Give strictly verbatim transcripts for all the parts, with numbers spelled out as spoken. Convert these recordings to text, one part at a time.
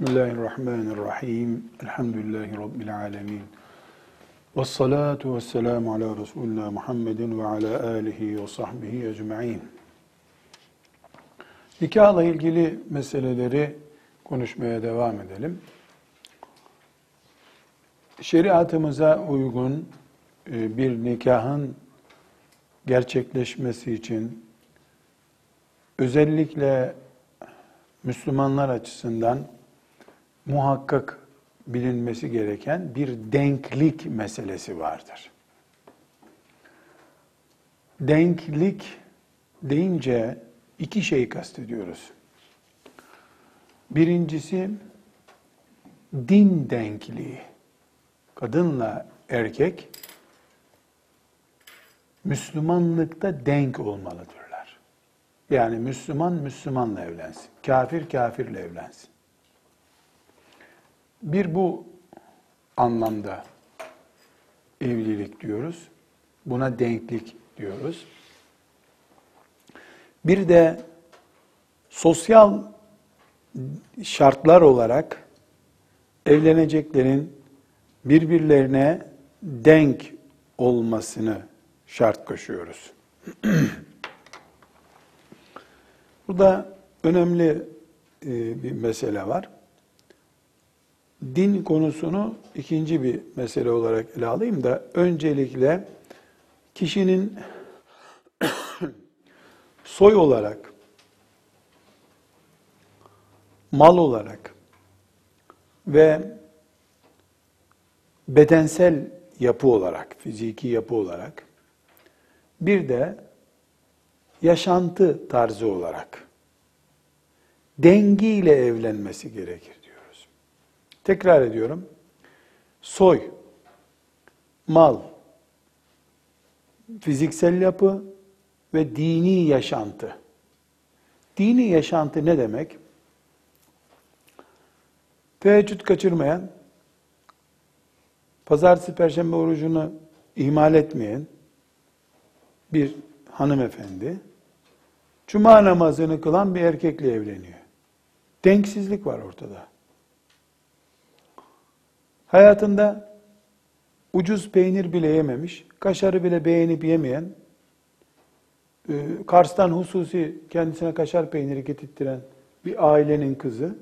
Bismillahirrahmanirrahim. Elhamdülillahi rabbil alemin. Vessalatu vesselam ala resuluna Muhammedin ve ala alihi ve sahbihi ecmaîn. Nikahla ilgili meseleleri konuşmaya devam edelim. Şeriatımıza uygun bir nikahın gerçekleşmesi için özellikle Müslümanlar açısından muhakkak bilinmesi gereken bir denklik meselesi vardır. Denklik deyince iki şey kastediyoruz. Birincisi din denkliği. Kadınla erkek Müslümanlıkta denk olmalıdırlar. Yani Müslüman Müslümanla evlensin. Kafir kafirle evlensin. Bir bu anlamda evlilik diyoruz. Buna denklik diyoruz. Bir de sosyal şartlar olarak evleneceklerin birbirlerine denk olmasını şart koşuyoruz. Burada önemli bir mesele var. Din konusunu ikinci bir mesele olarak ele alayım da öncelikle kişinin soy olarak, mal olarak ve bedensel yapı olarak, fiziki yapı olarak bir de yaşantı tarzı olarak dengiyle evlenmesi gerekir. Tekrar ediyorum. Soy, mal, fiziksel yapı ve dini yaşantı. Dini yaşantı ne demek? Teheccüd kaçırmayan, pazartesi perşembe orucunu ihmal etmeyen bir hanımefendi, cuma namazını kılan bir erkekle evleniyor. Denksizlik var ortada. Hayatında ucuz peynir bile yememiş, kaşarı bile beğenip yemeyen, Kars'tan hususi kendisine kaşar peyniri getirttiren bir ailenin kızı,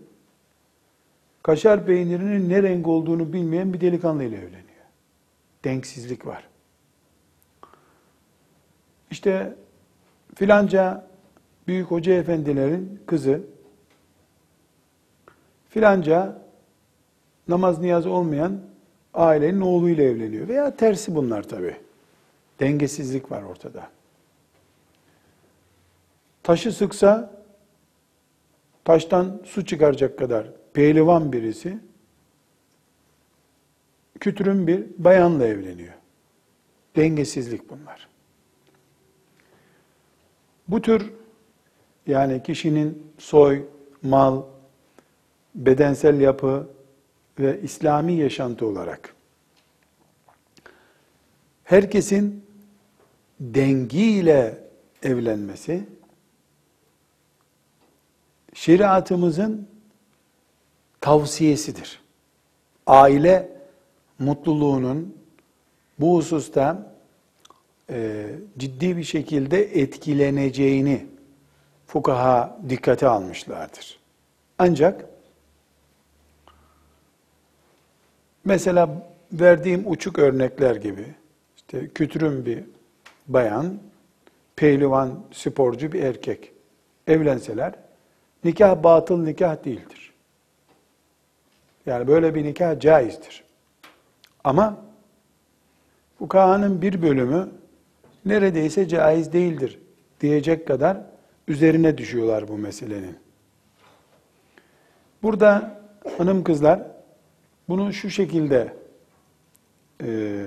kaşar peynirinin ne renk olduğunu bilmeyen bir delikanlı ile evleniyor. Denksizlik var. İşte filanca büyük hoca efendilerin kızı, filanca namaz niyaz olmayan ailenin oğluyla evleniyor. Veya tersi bunlar tabii. Dengesizlik var ortada. Taşı sıksa taştan su çıkaracak kadar pehlivan birisi kütrün bir bayanla evleniyor. Dengesizlik bunlar. Bu tür yani kişinin soy, mal, bedensel yapı ve İslami yaşantı olarak herkesin dengiyle evlenmesi şeriatımızın tavsiyesidir. Aile mutluluğunun bu hususta e, ciddi bir şekilde etkileneceğini fukaha dikkate almışlardır. Ancak mesela verdiğim uçuk örnekler gibi, işte kütrün bir bayan, pehlivan, sporcu bir erkek evlenseler, nikah batıl nikah değildir. Yani böyle bir nikah caizdir. Ama fukahanın bir bölümü neredeyse caiz değildir diyecek kadar üzerine düşüyorlar bu meselenin. Burada hanım kızlar, bunu şu şekilde e,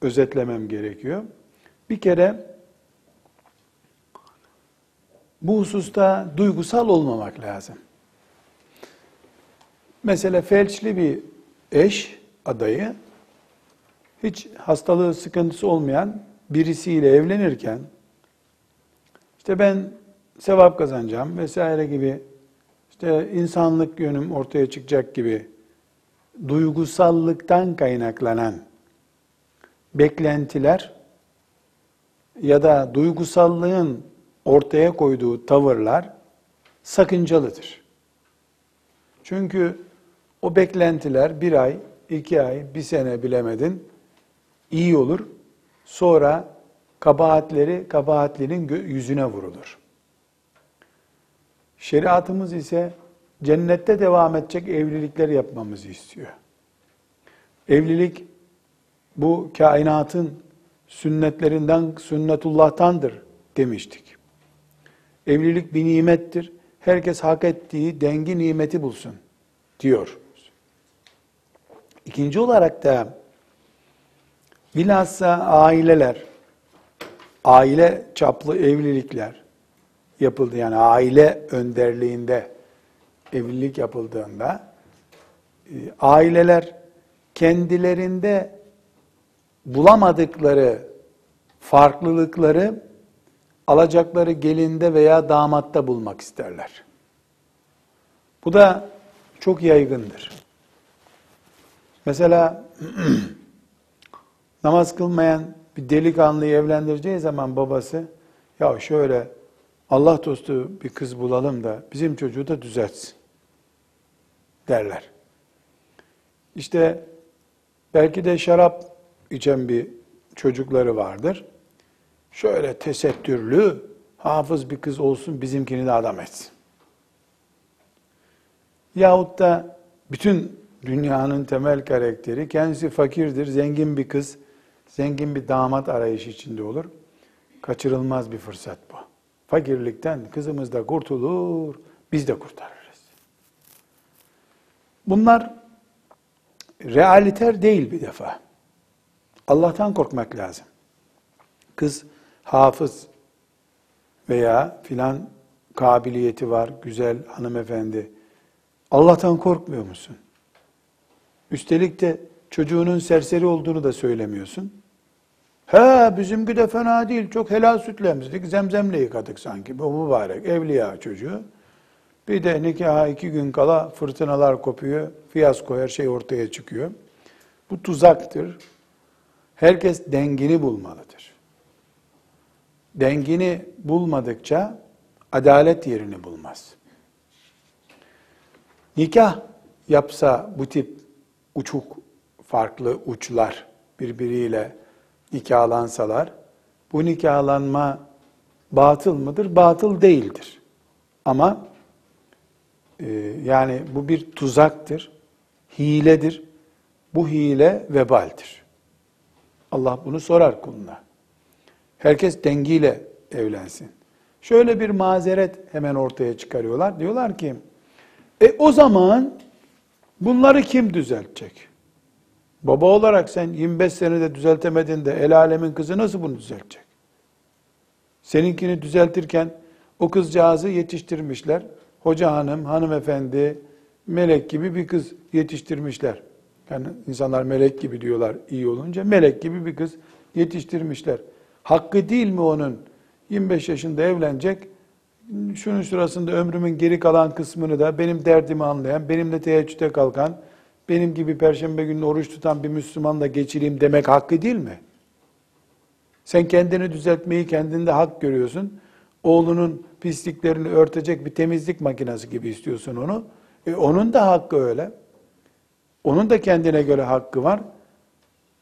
özetlemem gerekiyor. Bir kere bu hususta duygusal olmamak lazım. Mesela felçli bir eş adayı hiç hastalığı sıkıntısı olmayan birisiyle evlenirken işte ben sevap kazanacağım vesaire gibi işte insanlık yönüm ortaya çıkacak gibi duygusallıktan kaynaklanan beklentiler ya da duygusallığın ortaya koyduğu tavırlar sakıncalıdır. Çünkü o beklentiler bir ay, iki ay, bir sene bilemedin iyi olur. Sonra kabahatleri kabahatlinin yüzüne vurulur. Şeriatımız ise cennette devam edecek evlilikler yapmamızı istiyor. Evlilik bu kainatın sünnetlerinden, sünnetullah'tandır demiştik. Evlilik bir nimettir. Herkes hak ettiği dengi nimeti bulsun diyor. İkinci olarak da bilhassa aileler, aile çaplı evlilikler yapıldı. Yani aile önderliğinde evlilik yapıldığında aileler kendilerinde bulamadıkları farklılıkları alacakları gelinde veya damatta bulmak isterler. Bu da çok yaygındır. Mesela namaz kılmayan bir delikanlıyı evlendireceği zaman babası, ya şöyle Allah dostu bir kız bulalım da bizim çocuğu da düzeltsin derler. İşte belki de şarap içen bir çocukları vardır. Şöyle tesettürlü, hafız bir kız olsun, bizimkini de adam etsin. Yahut da bütün dünyanın temel karakteri, kendisi fakirdir, zengin bir kız, zengin bir damat arayışı içinde olur. Kaçırılmaz bir fırsat bu. Fakirlikten kızımız da kurtulur, biz de kurtarırız. Bunlar realiter değil bir defa. Allah'tan korkmak lazım. Kız hafız veya filan kabiliyeti var, güzel hanımefendi. Allah'tan korkmuyor musun? Üstelik de çocuğunun serseri olduğunu da söylemiyorsun. He bizimki de fena değil, çok helal sütle emzirdik, zemzemle yıkadık sanki. Bu mübarek, evliya çocuğu. Bir de nikaha iki gün kala fırtınalar kopuyor, fiyasko her şey ortaya çıkıyor. Bu tuzaktır. Herkes dengini bulmalıdır. Dengini bulmadıkça adalet yerini bulmaz. Nikah yapsa bu tip uçuk, farklı uçlar birbiriyle nikahlansalar, bu nikahlanma batıl mıdır? Batıl değildir. Ama e, yani bu bir tuzaktır, hiledir. Bu hile vebaldir. Allah bunu sorar kuluna. Herkes dengiyle evlensin. Şöyle bir mazeret hemen ortaya çıkarıyorlar. Diyorlar ki, e o zaman bunları kim düzeltecek? Baba olarak sen yirmi beş senede düzeltemedin de el alemin kızı nasıl bunu düzeltecek? Seninkini düzeltirken o kızcağızı yetiştirmişler. Hoca hanım, hanımefendi, melek gibi bir kız yetiştirmişler. Yani insanlar melek gibi diyorlar iyi olunca. Melek gibi bir kız yetiştirmişler. Hakkı değil mi onun? yirmi beş yaşında evlenecek. Şunun şurasında ömrümün geri kalan kısmını da benim derdimi anlayan, benimle teheccüde kalkan, benim gibi perşembe günü oruç tutan bir Müslümanla geçireyim demek hakkı değil mi? Sen kendini düzeltmeyi kendinde hak görüyorsun. Oğlunun pisliklerini örtecek bir temizlik makinesi gibi istiyorsun onu. E onun da hakkı öyle. Onun da kendine göre hakkı var.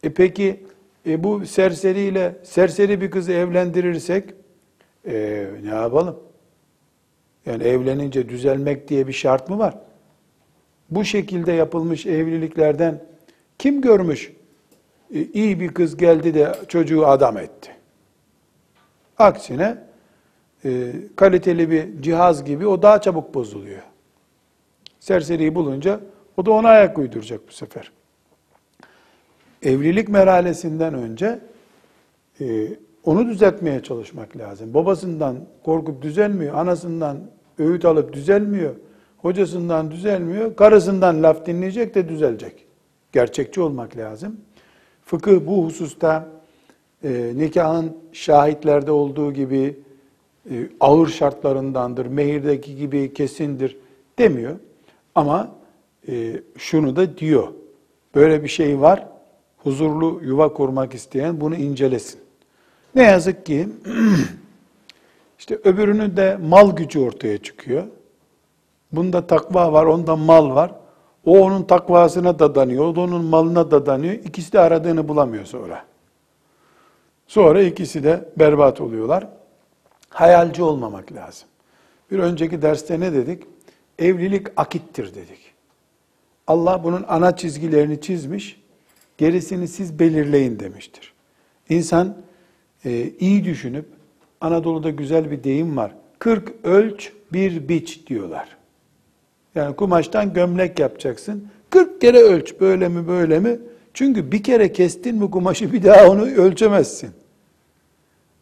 E peki e bu serseriyle serseri bir kızı evlendirirsek e, ne yapalım? Yani evlenince düzelmek diye bir şart mı var? Bu şekilde yapılmış evliliklerden kim görmüş? E, iyi bir kız geldi de çocuğu adam etti. Aksine e, kaliteli bir cihaz gibi o daha çabuk bozuluyor. Serseriyi bulunca o da ona ayak uyduracak bu sefer. Evlilik merhalesinden önce e, onu düzeltmeye çalışmak lazım. Babasından korkup düzelmiyor, anasından öğüt alıp düzelmiyor, hocasından düzelmiyor, karısından laf dinleyecek de düzelecek. Gerçekçi olmak lazım. Fıkıh bu hususta e, nikahın şahitlerde olduğu gibi e, ağır şartlarındandır, mehirdeki gibi kesindir. demiyor. Ama e, şunu da diyor. Böyle bir şey var. Huzurlu yuva kurmak isteyen bunu incelesin. Ne yazık ki işte öbürünün de mal gücü ortaya çıkıyor. Bunda takva var, onda mal var. O onun takvasına dadanıyor, o da onun malına dadanıyor. İkisi de aradığını bulamıyor sonra. Sonra ikisi de berbat oluyorlar. Hayalci olmamak lazım. Bir önceki derste ne dedik? Evlilik akittir dedik. Allah bunun ana çizgilerini çizmiş, gerisini siz belirleyin demiştir. İnsan e, iyi düşünüp, Anadolu'da güzel bir deyim var. Kırk ölç, bir biç diyorlar. Yani kumaştan gömlek yapacaksın. Kırk kere ölç, böyle mi böyle mi? Çünkü bir kere kestin mi kumaşı bir daha onu ölçemezsin.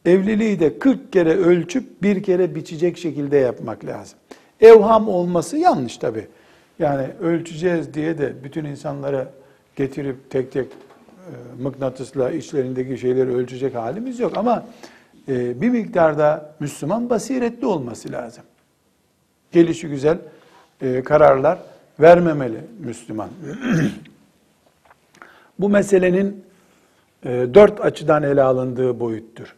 Evliliği de kırk kere ölçüp bir kere biçecek şekilde yapmak lazım. Evham olması yanlış tabii. Yani ölçeceğiz diye de bütün insanlara getirip tek tek mıknatısla içlerindeki şeyleri ölçecek halimiz yok. Ama bir miktarda Müslüman basiretli olması lazım. Gelişigüzel kararlar vermemeli Müslüman. Bu meselenin dört açıdan ele alındığı boyuttur.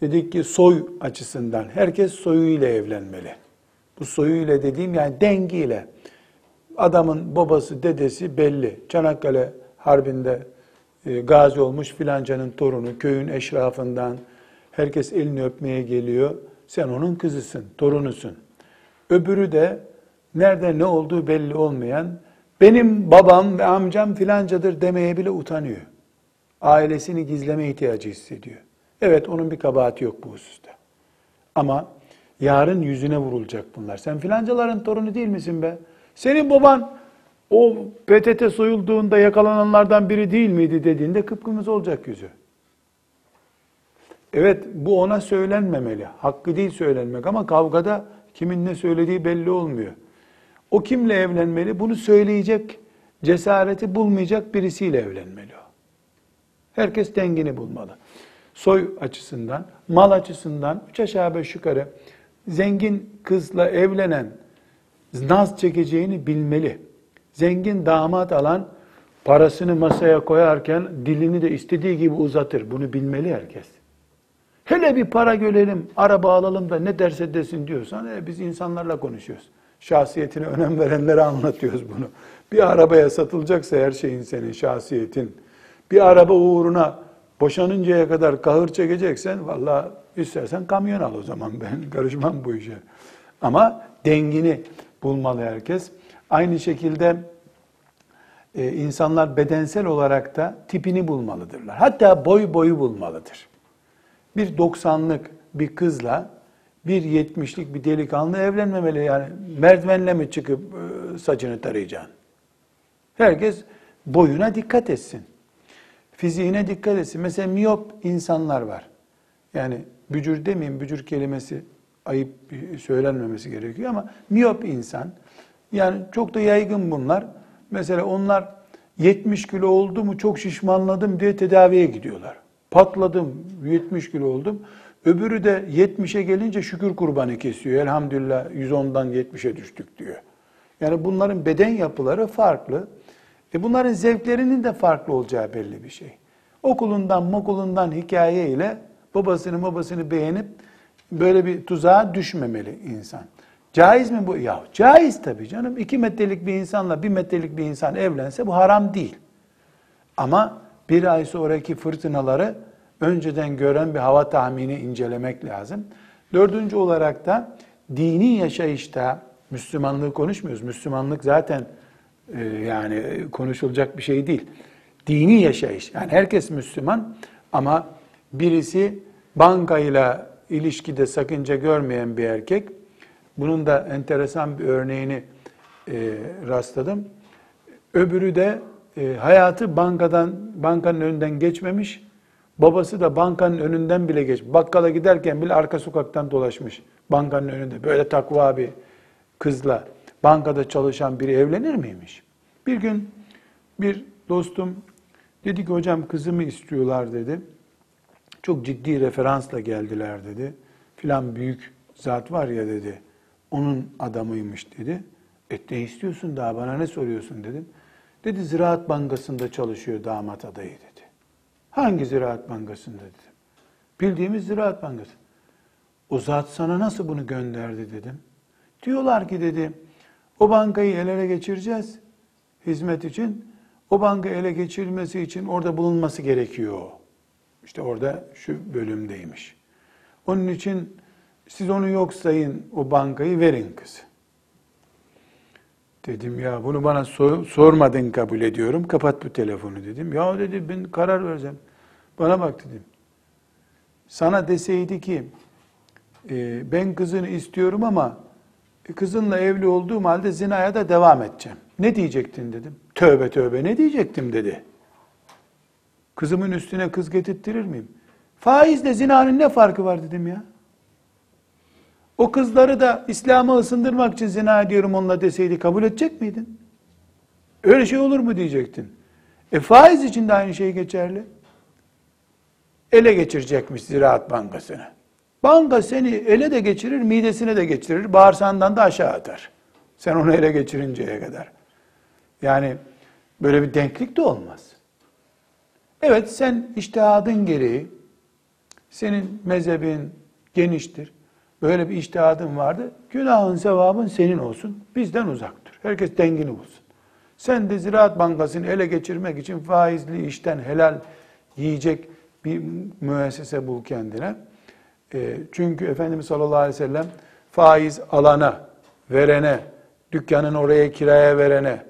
Dedik ki soy açısından herkes soyuyla evlenmeli. Bu soyuyla dediğim yani dengiyle. Adamın babası, dedesi belli. Çanakkale Harbi'nde e, gazi olmuş filancanın torunu, köyün eşrafından. Herkes elini öpmeye geliyor. Sen onun kızısın, torunusun. Öbürü de nerede ne olduğu belli olmayan, benim babam ve amcam filancadır demeye bile utanıyor. Ailesini gizleme ihtiyacı hissediyor. Evet, onun bir kabahati yok bu hususta. Ama yarın yüzüne vurulacak bunlar. Sen filancaların torunu değil misin be? Senin baban o P T T soyulduğunda yakalananlardan biri değil miydi dediğinde kıpkırmızı olacak yüzü. Evet, bu ona söylenmemeli. Hakkı değil söylenmek ama kavgada kimin ne söylediği belli olmuyor. O kimle evlenmeli? Bunu söyleyecek cesareti bulmayacak birisiyle evlenmeli o. Herkes dengini bulmalı. Soy açısından, mal açısından, üç aşağı beş yukarı zengin kızla evlenen naz çekeceğini bilmeli. Zengin damat alan parasını masaya koyarken dilini de istediği gibi uzatır. Bunu bilmeli herkes. Hele bir para görelim, araba alalım da ne derse desin diyorsan e, biz insanlarla konuşuyoruz. Şahsiyetine önem verenlere anlatıyoruz bunu. Bir arabaya satılacaksa her şeyin senin şahsiyetin. Bir araba uğruna boşanıncaya kadar kahır çekeceksen vallahi istersen kamyon al o zaman ben karışmam bu işe. Ama dengini bulmalı herkes. Aynı şekilde e, insanlar bedensel olarak da tipini bulmalıdırlar. Hatta boy boyu bulmalıdır. Bir doksanlık bir kızla bir yetmişlik bir delikanlı evlenmemeli. Yani merdivenle mi çıkıp e, saçını tarayacaksın? Herkes boyuna dikkat etsin. Fiziğine dikkat etsin. Mesela miyop insanlar var. Yani bücür demeyeyim, bücür kelimesi ayıp söylenmemesi gerekiyor ama miyop insan. Yani çok da yaygın bunlar. Mesela onlar yetmiş kilo oldu mu çok şişmanladım diye tedaviye gidiyorlar. Patladım, yetmiş kilo oldum. Öbürü de yetmişe gelince şükür kurbanı kesiyor. Elhamdülillah yüz ondan yetmişe düştük diyor. Yani bunların beden yapıları farklı. E bunların zevklerinin de farklı olacağı belli bir şey. Okulundan mokulundan hikayeyle babasını babasını beğenip böyle bir tuzağa düşmemeli insan. Caiz mi bu? Ya caiz tabii canım. İki metrelik bir insanla bir metrelik bir insan evlense bu haram değil. Ama bir ay sonraki fırtınaları önceden gören bir hava tahmini incelemek lazım. Dördüncü olarak da dini yaşayışta Müslümanlığı konuşmuyoruz. Müslümanlık zaten e, yani konuşulacak bir şey değil. Dini yaşayış. Yani herkes Müslüman ama birisi bankayla ilişkide sakınca görmeyen bir erkek. Bunun da enteresan bir örneğini e, rastladım. Öbürü de e, hayatı bankadan bankanın önünden geçmemiş. Babası da bankanın önünden bile geç. Bakkala giderken bile arka sokaktan dolaşmış. Bankanın önünde böyle takva bir kızla bankada çalışan biri evlenir miymiş? Bir gün bir dostum dedi ki hocam kızımı istiyorlar dedi. Çok ciddi referansla geldiler dedi. Filan büyük zat var ya dedi. Onun adamıymış dedi. Et ne istiyorsun daha, bana ne soruyorsun dedim. Dedi Ziraat Bankası'nda çalışıyor damat adayı dedi. Hangi Ziraat Bankası'nda dedim. Bildiğimiz Ziraat Bankası. O zat sana nasıl bunu gönderdi dedim. Diyorlar ki dedi, o bankayı el ele geçireceğiz hizmet için. O banka ele geçirilmesi için orada bulunması gerekiyor. İşte orada şu bölümdeymiş. Onun için siz onu yok sayın, o bankayı verin kız. Dedim ya bunu bana sor, sormadın kabul ediyorum. Kapat bu telefonu dedim. Ya dedi ben karar vereceğim. Bana bak dedim. Sana deseydi ki e, ben kızını istiyorum ama kızınla evli olduğum halde zinaya da devam edeceğim. Ne diyecektin dedim. Tövbe tövbe ne diyecektim dedi. Kızımın üstüne kız getirttirir miyim? Faizle zinanın ne farkı var dedim ya. O kızları da İslam'a ısındırmak için zina ediyorum onunla deseydi kabul edecek miydin? Öyle şey olur mu diyecektin. E faiz için de aynı şey geçerli. Ele geçirecekmiş Ziraat Bankası'nı. Banka seni ele de geçirir, midesine de geçirir, bağırsağından da aşağı atar. Sen onu ele geçirinceye kadar. Yani böyle bir denklik de olmaz. Evet sen içtihadın gereği, senin mezhebin geniştir. Böyle bir içtihadın vardı. Günahın, sevabın senin olsun. Bizden uzaktır. Herkes dengini bulsun. Sen de Ziraat Bankası'nı ele geçirmek için faizli işten helal yiyecek bir müessese bul kendine. E, çünkü Efendimiz sallallahu aleyhi ve sellem faiz alana, verene, dükkanını oraya kiraya verene,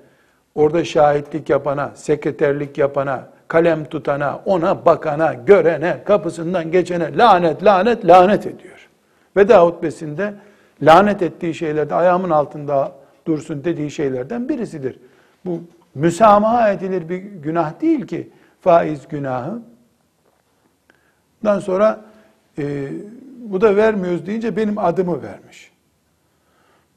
orada şahitlik yapana, sekreterlik yapana, kalem tutana, ona bakana, görene, kapısından geçene lanet, lanet, lanet ediyor. Veda hutbesinde lanet ettiği şeylerde, ayağımın altında dursun dediği şeylerden birisidir. Bu müsamaha edilir bir günah değil ki faiz günahı. Ondan sonra e, bu da vermiyoruz deyince benim adımı vermiş.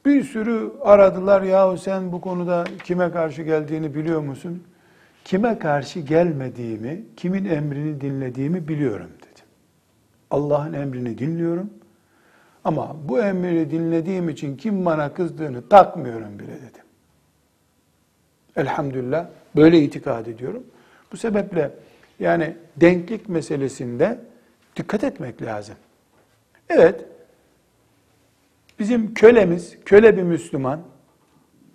Bir sürü aradılar, yahu sen bu konuda kime karşı geldiğini biliyor musun? Kime karşı gelmediğimi, kimin emrini dinlediğimi biliyorum dedim. Allah'ın emrini dinliyorum. Ama bu emri dinlediğim için kim bana kızdığını takmıyorum bile dedim. Elhamdülillah böyle itikad ediyorum. Bu sebeple yani denklik meselesinde dikkat etmek lazım. Evet, bizim kölemiz, köle bir Müslüman,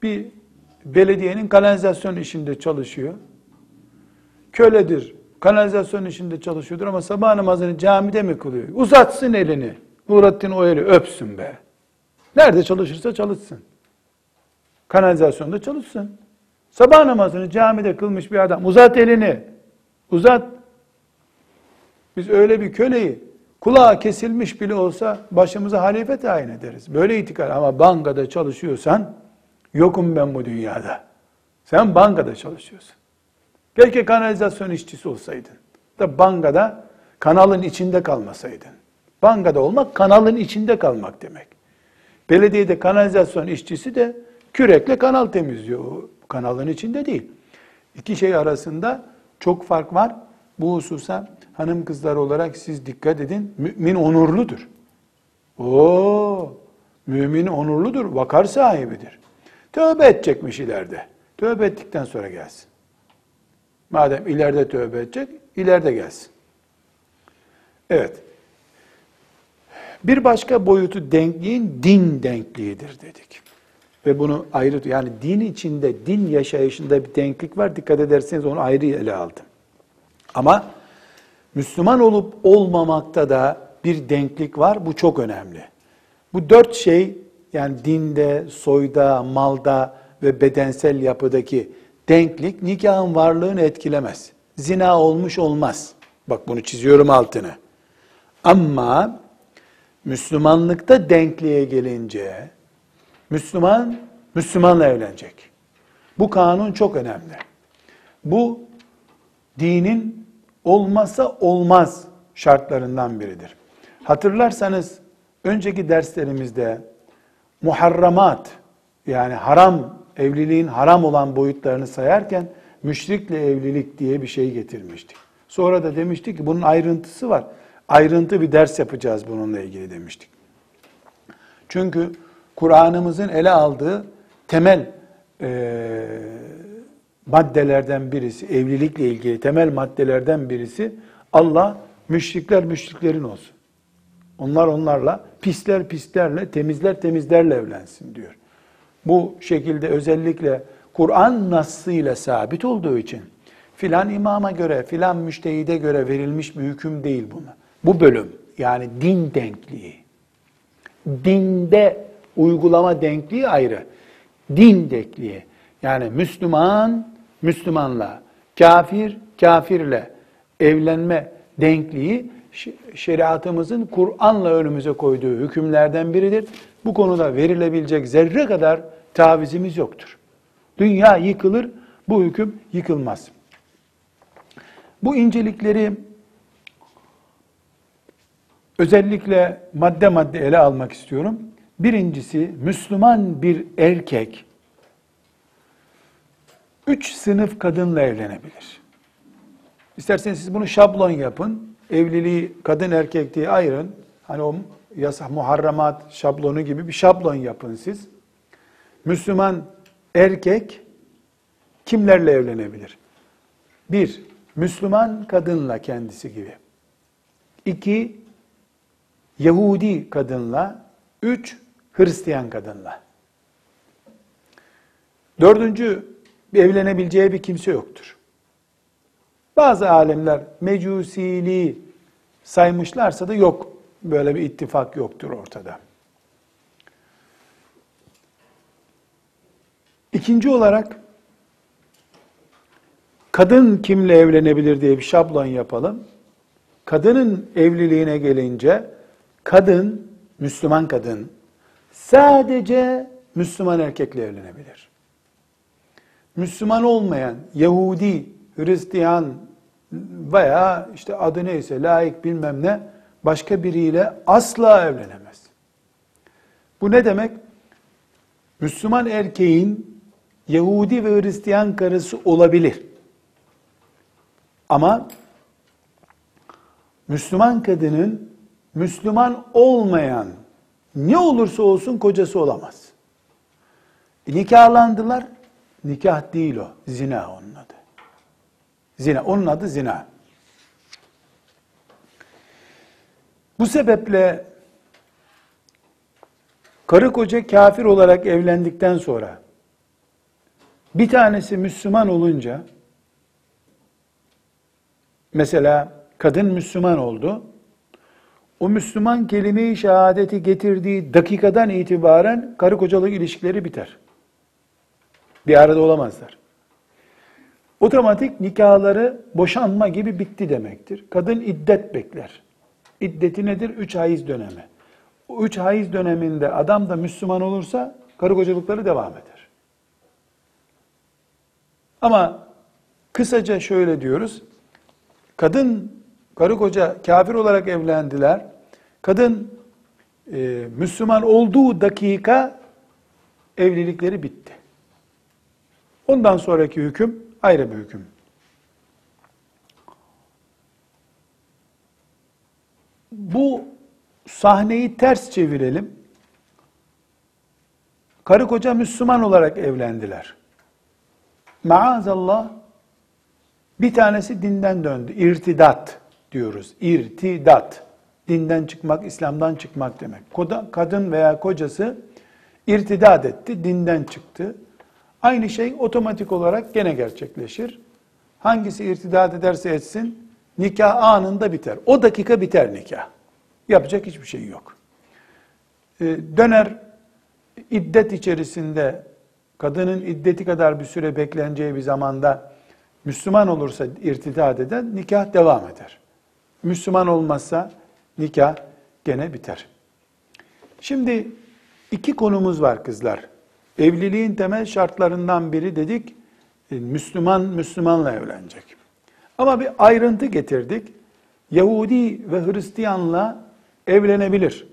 bir belediyenin kanalizasyon işinde çalışıyor. Köledir, kanalizasyon işinde çalışıyordur ama sabah namazını camide mi kılıyor? Uzatsın elini. Nuraddin o eli öpsün be. Nerede çalışırsa çalışsın. Kanalizasyonda çalışsın. Sabah namazını camide kılmış bir adam. Uzat elini. Uzat. Biz öyle bir köleyi kulağı kesilmiş bile olsa başımıza halife tayin ederiz. Böyle itikad. Ama bankada çalışıyorsan yokum ben bu dünyada. Sen bankada çalışıyorsun. Keşke kanalizasyon işçisi olsaydın. Da bankada kanalın içinde kalmasaydın. Bankada olmak kanalın içinde kalmak demek. Belediyede kanalizasyon işçisi de kürekle kanal temizliyor. O kanalın içinde değil. İki şey arasında çok fark var. Bu hususa hanım kızlar olarak siz dikkat edin. Mümin onurludur. Oo, mümin onurludur. Vakar sahibidir. Tövbe edecekmiş ileride. Tövbe ettikten sonra gelsin. Madem ileride tövbe edecek, ileride gelsin. Evet. Bir başka boyutu denkliğin din denkliğidir dedik. Ve bunu ayrı, yani din içinde, din yaşayışında bir denklik var. Dikkat ederseniz onu ayrı ele aldım. Ama Müslüman olup olmamakta da bir denklik var. Bu çok önemli. Bu dört şey, yani dinde, soyda, malda ve bedensel yapıdaki denklik nikahın varlığını etkilemez. Zina olmuş olmaz. Bak bunu çiziyorum altını. Ama Müslümanlıkta denkliğe gelince, Müslüman, Müslümanla evlenecek. Bu kanun çok önemli. Bu, dinin olmazsa olmaz şartlarından biridir. Hatırlarsanız, önceki derslerimizde muharramat, yani haram, evliliğin haram olan boyutlarını sayarken, müşrikle evlilik diye bir şey getirmiştik. Sonra da demiştik ki, bunun ayrıntısı var. Ayrıntı bir ders yapacağız bununla ilgili demiştik. Çünkü Kur'an'ımızın ele aldığı temel e, maddelerden birisi, evlilikle ilgili temel maddelerden birisi, Allah müşrikler müşriklerin olsun. Onlar onlarla, pisler pislerle, temizler temizlerle evlensin diyor. Bu şekilde özellikle Kur'an nassıyla sabit olduğu için filan imama göre, filan müştehide göre verilmiş bir hüküm değil buna. Bu bölüm yani din denkliği, dinde uygulama denkliği ayrı. Din denkliği yani Müslüman Müslümanla, kafir kafirle evlenme denkliği şeriatımızın Kur'an'la önümüze koyduğu hükümlerden biridir. Bu konuda verilebilecek zerre kadar tavizimiz yoktur. Dünya yıkılır, bu hüküm yıkılmaz. Bu incelikleri özellikle madde madde ele almak istiyorum. Birincisi, Müslüman bir erkek üç sınıf kadınla evlenebilir. İsterseniz siz bunu şablon yapın, evliliği kadın erkek diye ayırın. Hani o yasak muharramat şablonu gibi bir şablon yapın siz. Müslüman erkek kimlerle evlenebilir? Bir, Müslüman kadınla kendisi gibi. İki, Yahudi kadınla. Üç, Hristiyan kadınla. Dördüncü, evlenebileceği bir kimse yoktur. Bazı alimler mecusiliği saymışlarsa da yok, böyle bir ittifak yoktur ortada. İkinci olarak, kadın kimle evlenebilir diye bir şablon yapalım. Kadının evliliğine gelince, kadın, Müslüman kadın, sadece Müslüman erkekle evlenebilir. Müslüman olmayan, Yahudi, Hristiyan veya işte adı neyse, laik bilmem ne, başka biriyle asla evlenemez. Bu ne demek? Müslüman erkeğin Yahudi ve Hristiyan karısı olabilir. Ama Müslüman kadının Müslüman olmayan ne olursa olsun kocası olamaz. E, nikahlandılar. Nikah değil o. Zina onun adı. Zina. Onun adı zina. Bu sebeple karı koca kafir olarak evlendikten sonra bir tanesi Müslüman olunca, mesela kadın Müslüman oldu, o Müslüman kelime-i şehadeti getirdiği dakikadan itibaren karı kocalık ilişkileri biter. Bir arada olamazlar. Otomatik nikahları boşanma gibi bitti demektir. Kadın iddet bekler. İddeti nedir? Üç haiz dönemi. O üç haiz döneminde adam da Müslüman olursa karı kocalıkları devam eder. Ama kısaca şöyle diyoruz. Kadın, karı koca kafir olarak evlendiler. Kadın e, Müslüman olduğu dakika evlilikleri bitti. Ondan sonraki hüküm ayrı bir hüküm. Bu sahneyi ters çevirelim. Karı koca Müslüman olarak evlendiler. Maazallah bir tanesi dinden döndü. İrtidat diyoruz. İrtidat. Dinden çıkmak, İslam'dan çıkmak demek. Kadın veya kocası irtidat etti, dinden çıktı. Aynı şey otomatik olarak gene gerçekleşir. Hangisi irtidat ederse etsin, nikah anında biter. O dakika biter nikah. Yapacak hiçbir şey yok. Ee, döner, iddet içerisinde, kadının iddeti kadar bir süre bekleneceği bir zamanda Müslüman olursa irtidat eden, nikah devam eder. Müslüman olmazsa nikah gene biter. Şimdi iki konumuz var kızlar. Evliliğin temel şartlarından biri dedik, Müslüman Müslümanla evlenecek. Ama bir ayrıntı getirdik. Yahudi ve Hristiyanla evlenebilir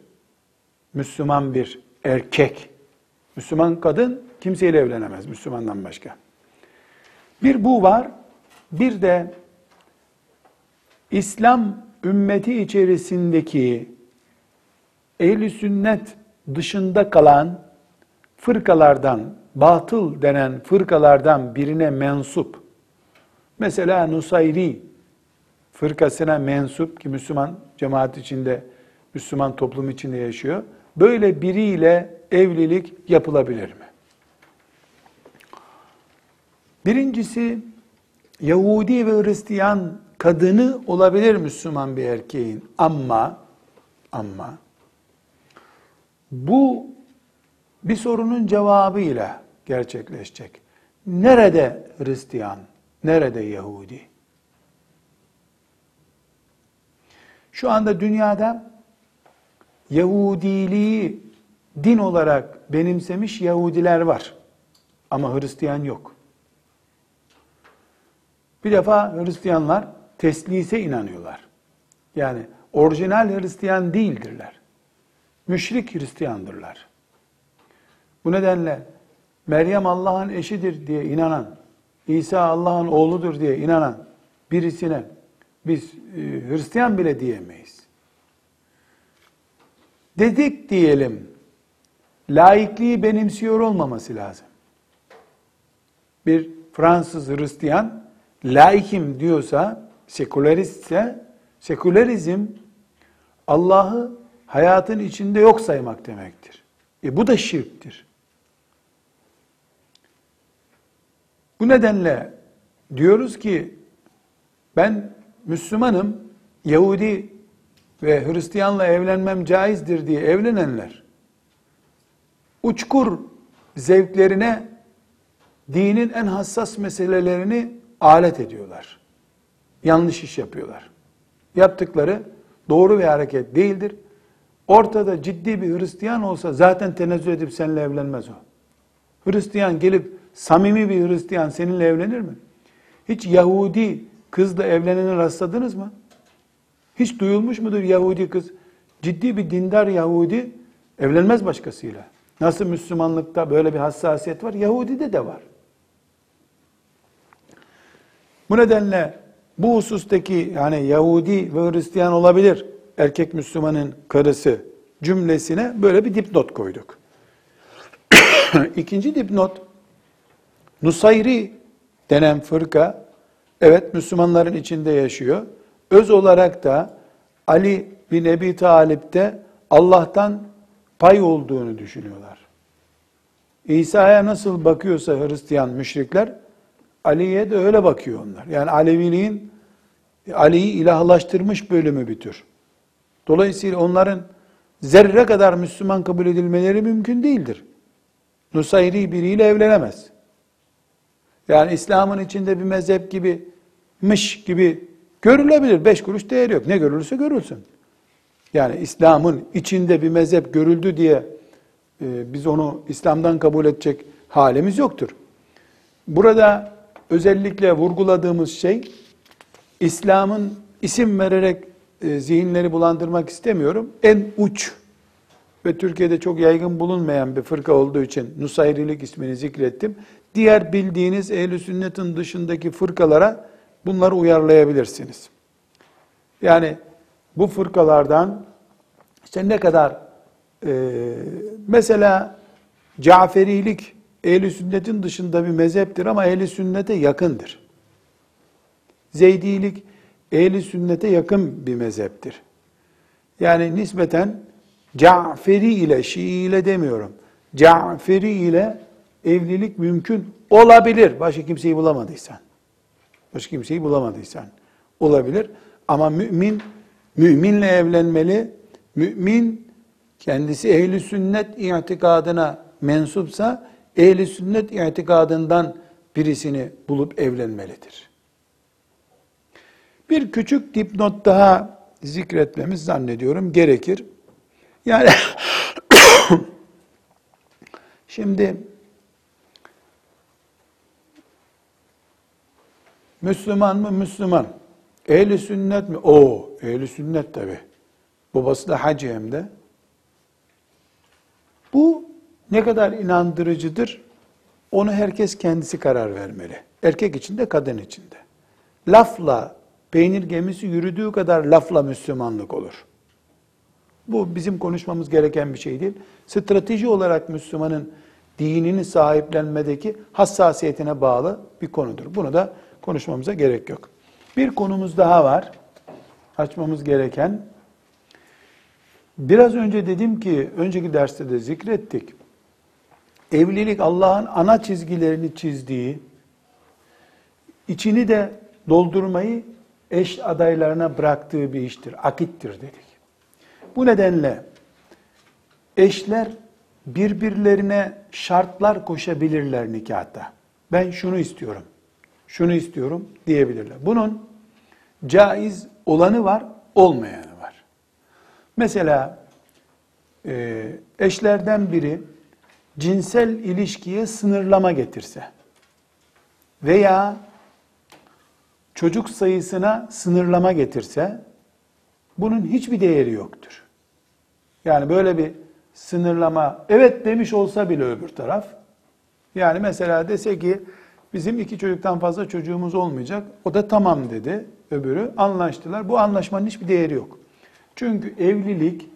Müslüman bir erkek. Müslüman kadın kimseyle evlenemez Müslümandan başka. Bir bu var, bir de İslam ümmeti içerisindeki ehl-i sünnet dışında kalan fırkalardan batıl denen fırkalardan birine mensup, mesela Nusayri fırkasına mensup ki Müslüman cemaat içinde, Müslüman toplum içinde yaşıyor, böyle biriyle evlilik yapılabilir mi? Birincisi, Yahudi ve Hristiyan kadını olabilir Müslüman bir erkeğin ama ama bu bir sorunun cevabıyla gerçekleşecek. Nerede Hristiyan, nerede Yahudi? Şu anda dünyada Yahudiliği din olarak benimsemiş Yahudiler var. Ama Hristiyan yok. Bir defa Hristiyanlar teslise inanıyorlar. Yani orijinal Hristiyan değildirler. Müşrik Hristiyandırlar. Bu nedenle Meryem Allah'ın eşidir diye inanan, İsa Allah'ın oğludur diye inanan birisine biz Hristiyan bile diyemeyiz. Dedik diyelim, laikliği benimsiyor olmaması lazım. Bir Fransız Hristiyan, laikim diyorsa, seküleristse, sekülerizm Allah'ı hayatın içinde yok saymak demektir. E bu da şirktir. Bu nedenle diyoruz ki ben Müslümanım, Yahudi ve Hristiyanla evlenmem caizdir diye evlenenler, uçkur zevklerine dinin en hassas meselelerini alet ediyorlar. Yanlış iş yapıyorlar. Yaptıkları doğru bir hareket değildir. Ortada ciddi bir Hristiyan olsa zaten tenezzül edip seninle evlenmez o. Hristiyan gelip samimi bir Hristiyan seninle evlenir mi? Hiç Yahudi kızla evlenene rastladınız mı? Hiç duyulmuş mudur Yahudi kız? Ciddi bir dindar Yahudi evlenmez başkasıyla. Nasıl Müslümanlıkta böyle bir hassasiyet var? Yahudi'de de var. Bu nedenle bu husustaki yani Yahudi ve Hristiyan olabilir erkek Müslümanın karısı cümlesine böyle bir dipnot koyduk. İkinci dipnot, Nusayri denen fırka, evet Müslümanların içinde yaşıyor. Öz olarak da Ali bin Ebi Talip'te Allah'tan pay olduğunu düşünüyorlar. İsa'ya nasıl bakıyorsa Hristiyan müşrikler, Ali'ye de öyle bakıyor onlar. Yani Aleviliğin Ali'yi ilahlaştırmış bölümü bir tür. Dolayısıyla onların zerre kadar Müslüman kabul edilmeleri mümkün değildir. Nusayri biriyle evlenemez. Yani İslam'ın içinde bir mezhep gibi, mış gibi görülebilir. Beş kuruş değeri yok. Ne görülürse görülsün. Yani İslam'ın içinde bir mezhep görüldü diye e, biz onu İslam'dan kabul edecek halimiz yoktur. Burada özellikle vurguladığımız şey, İslam'ın isim vererek e, zihinleri bulandırmak istemiyorum. En uç ve Türkiye'de çok yaygın bulunmayan bir fırka olduğu için Nusayrilik ismini zikrettim. Diğer bildiğiniz ehl-i sünnetin dışındaki fırkalara bunları uyarlayabilirsiniz. Yani bu fırkalardan işte ne kadar e, mesela Caferilik ehl-i sünnetin dışında bir mezheptir ama ehl-i sünnete yakındır. Zeydilik ehl-i sünnete yakın bir mezheptir. Yani nispeten Caferi ile, Şii ile demiyorum, Caferi ile evlilik mümkün olabilir. Başka kimseyi bulamadıysan. Başka kimseyi bulamadıysan olabilir. Ama mümin, müminle evlenmeli. Mümin kendisi ehl-i sünnet itikadına mensupsa ehl-i sünnet itikadından birisini bulup evlenmelidir. Bir küçük dipnot daha zikretmemiz zannediyorum gerekir. Yani şimdi Müslüman mı? Müslüman. Ehl-i sünnet mi? Oo, ehl-i sünnet tabii. Babası da hacı hem de. Bu ne kadar inandırıcıdır? Onu herkes kendisi karar vermeli. Erkek için de, kadın için de. Lafla, peynir gemisi yürüdüğü kadar lafla Müslümanlık olur. Bu bizim konuşmamız gereken bir şey değil. Strateji olarak Müslümanın dinini sahiplenmedeki hassasiyetine bağlı bir konudur. Bunu da konuşmamıza gerek yok. Bir konumuz daha var. Açmamız gereken. Biraz önce dedim ki, önceki derste de zikrettik. Evlilik Allah'ın ana çizgilerini çizdiği, içini de doldurmayı eş adaylarına bıraktığı bir iştir, akittir dedik. Bu nedenle eşler birbirlerine şartlar koşabilirler nikahta. Ben şunu istiyorum, şunu istiyorum diyebilirler. Bunun caiz olanı var, olmayanı var. Mesela eşlerden biri cinsel ilişkiye sınırlama getirse veya çocuk sayısına sınırlama getirse bunun hiçbir değeri yoktur. Yani böyle bir sınırlama evet demiş olsa bile öbür taraf, yani mesela dese ki bizim iki çocuktan fazla çocuğumuz olmayacak, o da tamam dedi, öbürü anlaştılar. Bu anlaşmanın hiçbir değeri yok. Çünkü evlilik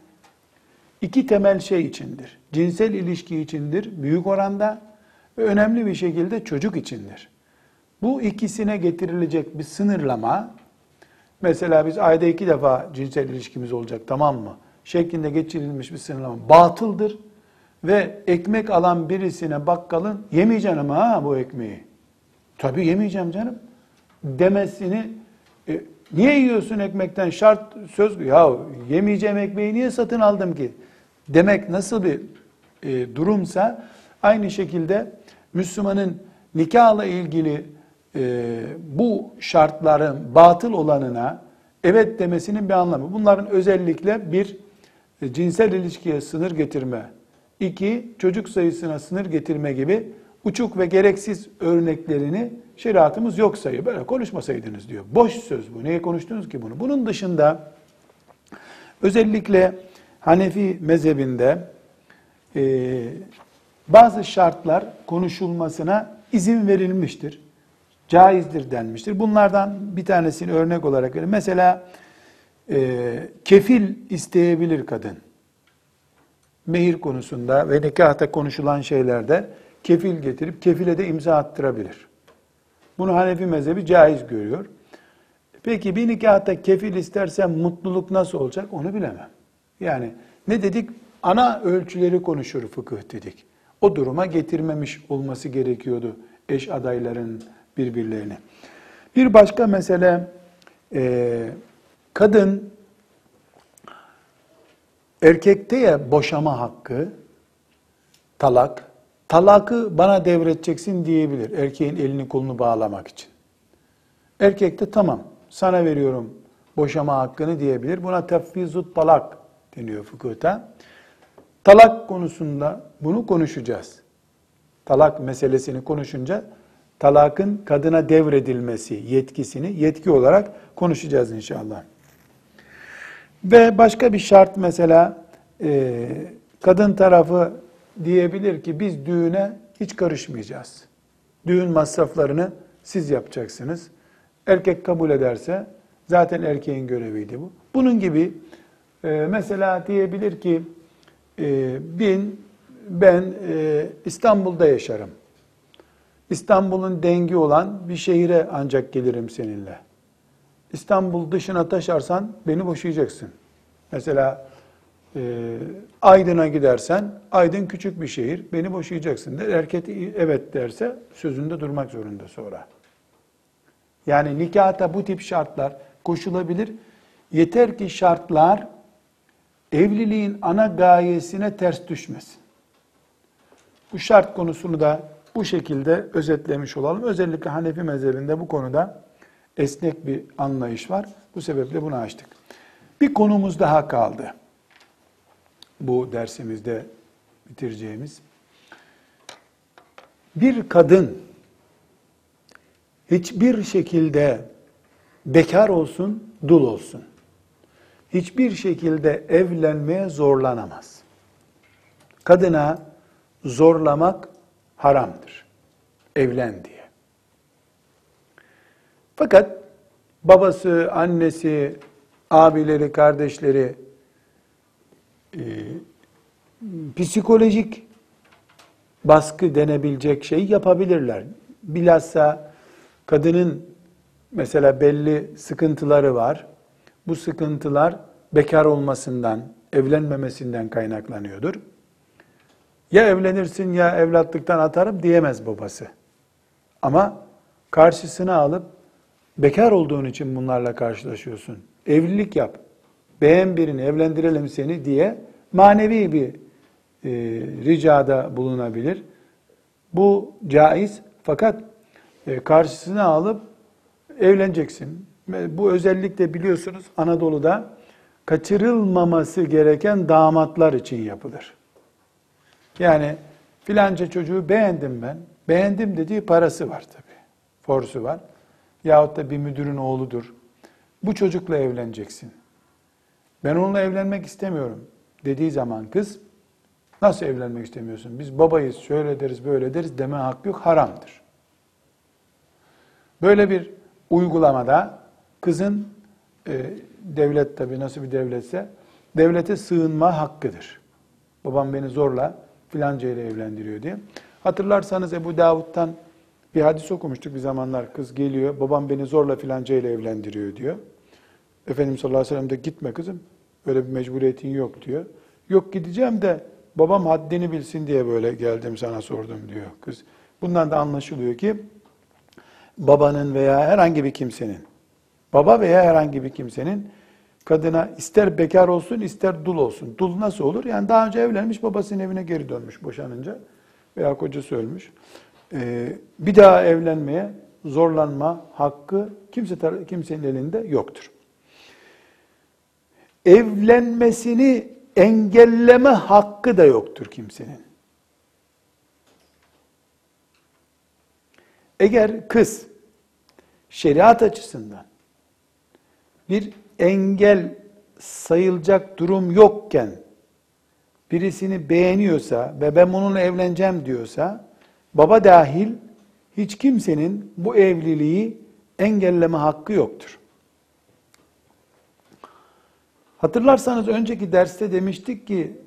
iki temel şey içindir. Cinsel ilişki içindir büyük oranda ve önemli bir şekilde çocuk içindir. Bu ikisine getirilecek bir sınırlama, mesela biz ayda iki defa cinsel ilişkimiz olacak tamam mı şeklinde geçirilmiş bir sınırlama batıldır ve ekmek alan birisine bakkalın yemeyeceğim ama ha bu ekmeği, tabii yemeyeceğim canım demesini, e, niye yiyorsun ekmekten şart söz, ya yemeyeceğim ekmeği niye satın aldım ki demek nasıl bir e, durumsa, aynı şekilde Müslümanın nikahla ilgili Ee, bu şartların batıl olanına evet demesinin bir anlamı. Bunların özellikle bir, cinsel ilişkiye sınır getirme, iki, çocuk sayısına sınır getirme gibi uçuk ve gereksiz örneklerini şeriatımız yok sayıyor. Böyle konuşmasaydınız diyor. Boş söz bu. Neye konuştunuz ki bunu? Bunun dışında özellikle Hanefi mezhebinde e, bazı şartlar konuşulmasına izin verilmiştir. Caizdir denmiştir. Bunlardan bir tanesini örnek olarak verin. Mesela e, kefil isteyebilir kadın. Mehir konusunda ve nikahta konuşulan şeylerde kefil getirip kefile de imza attırabilir. Bunu Hanefi mezhebi caiz görüyor. Peki bir nikahta kefil istersen mutluluk nasıl olacak onu bilemem. Yani ne dedik? Ana ölçüleri konuşur fıkıh dedik. O duruma getirmemiş olması gerekiyordu eş adayların birbirlerine. Bir başka mesele, e, kadın erkekteye boşama hakkı, talak, talakı bana devredeceksin diyebilir erkeğin elini kolunu bağlamak için. Erkek de tamam sana veriyorum boşama hakkını diyebilir. Buna tefvizut talak deniyor fıkıhta. Talak konusunda bunu konuşacağız. Talak meselesini konuşunca talakın kadına devredilmesi yetkisini yetki olarak konuşacağız inşallah. Ve başka bir şart mesela, e, kadın tarafı diyebilir ki biz düğüne hiç karışmayacağız. Düğün masraflarını siz yapacaksınız. Erkek kabul ederse, zaten erkeğin göreviydi bu. Bunun gibi e, mesela diyebilir ki e, bin, ben e, İstanbul'da yaşarım. İstanbul'un dengi olan bir şehire ancak gelirim seninle. İstanbul dışına taşarsan beni boşayacaksın. Mesela e, Aydın'a gidersen, Aydın küçük bir şehir, beni boşayacaksın der. Erkek evet derse sözünde durmak zorunda sonra. Yani nikahta bu tip şartlar koşulabilir. Yeter ki şartlar evliliğin ana gayesine ters düşmesin. Bu şart konusunu da bu şekilde özetlemiş olalım. Özellikle Hanefi mezhebinde bu konuda esnek bir anlayış var. Bu sebeple bunu açtık. Bir konumuz daha kaldı. Bu dersimizde bitireceğimiz. Bir kadın hiçbir şekilde bekar olsun, dul olsun, hiçbir şekilde evlenmeye zorlanamaz. Kadına zorlamak haramdır. Evlen diye. Fakat babası, annesi, abileri, kardeşleri e, psikolojik baskı denebilecek şeyi yapabilirler. Bilhassa kadının mesela belli sıkıntıları var. Bu sıkıntılar bekar olmasından, evlenmemesinden kaynaklanıyordur. Ya evlenirsin ya evlatlıktan atarım diyemez babası. Ama karşısına alıp bekar olduğun için bunlarla karşılaşıyorsun. Evlilik yap, beğen birini, evlendirelim seni diye manevi bir e, ricada bulunabilir. Bu caiz fakat e, karşısına alıp evleneceksin. Bu özellikle biliyorsunuz Anadolu'da kaçırılmaması gereken damatlar için yapılır. Yani filanca çocuğu beğendim ben. Beğendim dediği parası var tabii. Forsu var. Yahut da bir müdürün oğludur. Bu çocukla evleneceksin. Ben onunla evlenmek istemiyorum dediği zaman kız, nasıl evlenmek istemiyorsun? Biz babayız, şöyle deriz, böyle deriz deme hakkı yok, haramdır. Böyle bir uygulamada kızın e, devlet tabii nasıl bir devletse devlete sığınma hakkıdır. Babam beni zorla filanca ile evlendiriyor diye. Hatırlarsanız Ebu Davud'dan bir hadis okumuştuk bir zamanlar. Kız geliyor, babam beni zorla filanca ile evlendiriyor diyor. Efendimiz sallallahu aleyhi ve sellem de gitme kızım, öyle bir mecburiyetin yok diyor. Yok gideceğim de babam haddini bilsin diye böyle geldim sana sordum diyor kız. Bundan da anlaşılıyor ki babanın veya herhangi bir kimsenin, baba veya herhangi bir kimsenin kadına ister bekar olsun ister dul olsun. Dul nasıl olur? Yani daha önce evlenmiş, babasının evine geri dönmüş boşanınca veya kocası ölmüş. Ee, bir daha evlenmeye zorlanma hakkı kimse kimsenin elinde yoktur. Evlenmesini engelleme hakkı da yoktur kimsenin. Eğer kız şeriat açısından bir engel sayılacak durum yokken birisini beğeniyorsa ve ben onunla evleneceğim diyorsa, baba dahil hiç kimsenin bu evliliği engelleme hakkı yoktur. Hatırlarsanız önceki derste demiştik ki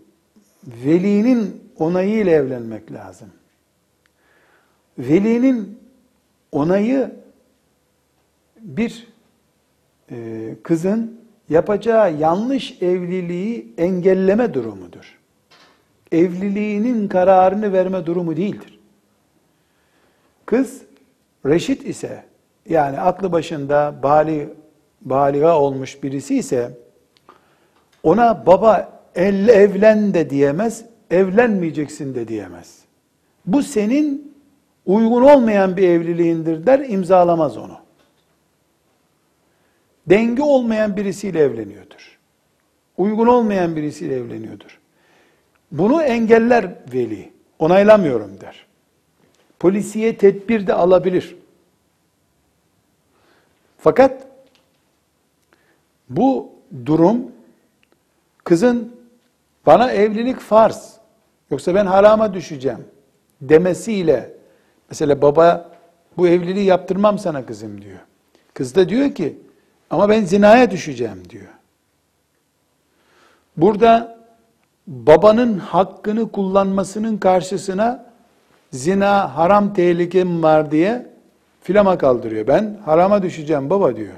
velinin onayıyla evlenmek lazım. Velinin onayı bir e, kızın yapacağı yanlış evliliği engelleme durumudur. Evliliğinin kararını verme durumu değildir. Kız reşit ise, yani aklı başında bali, baliga olmuş birisi ise ona baba el evlen de diyemez, evlenmeyeceksin de diyemez. Bu senin uygun olmayan bir evliliğindir der, imzalamaz onu. Denge olmayan birisiyle evleniyordur. Uygun olmayan birisiyle evleniyordur. Bunu engeller veli, onaylamıyorum der. Polisiye tedbir de alabilir. Fakat bu durum kızın bana evlilik farz, yoksa ben harama düşeceğim demesiyle, mesela baba bu evliliği yaptırmam sana kızım diyor. Kız da diyor ki ama ben zinaya düşeceğim diyor. Burada babanın hakkını kullanmasının karşısına zina haram tehlikem var diye filama kaldırıyor. Ben harama düşeceğim baba diyor.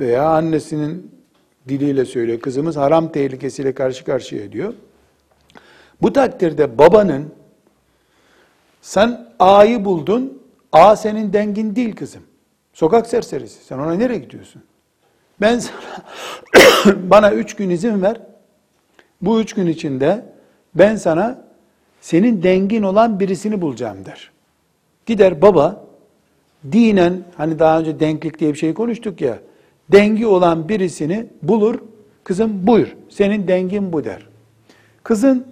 Veya annesinin diliyle söylüyor. Kızımız haram tehlikesiyle karşı karşıya diyor. Bu takdirde babanın sen A'yı buldun, A senin dengin değil kızım. Sokak serserisi, sen ona nereye gidiyorsun? Ben sana, bana üç gün izin ver, bu üç gün içinde ben sana senin dengin olan birisini bulacağım der. Gider baba, dinen, hani daha önce denklik diye bir şey konuştuk ya, dengi olan birisini bulur, kızım buyur, senin dengin bu der. Kızın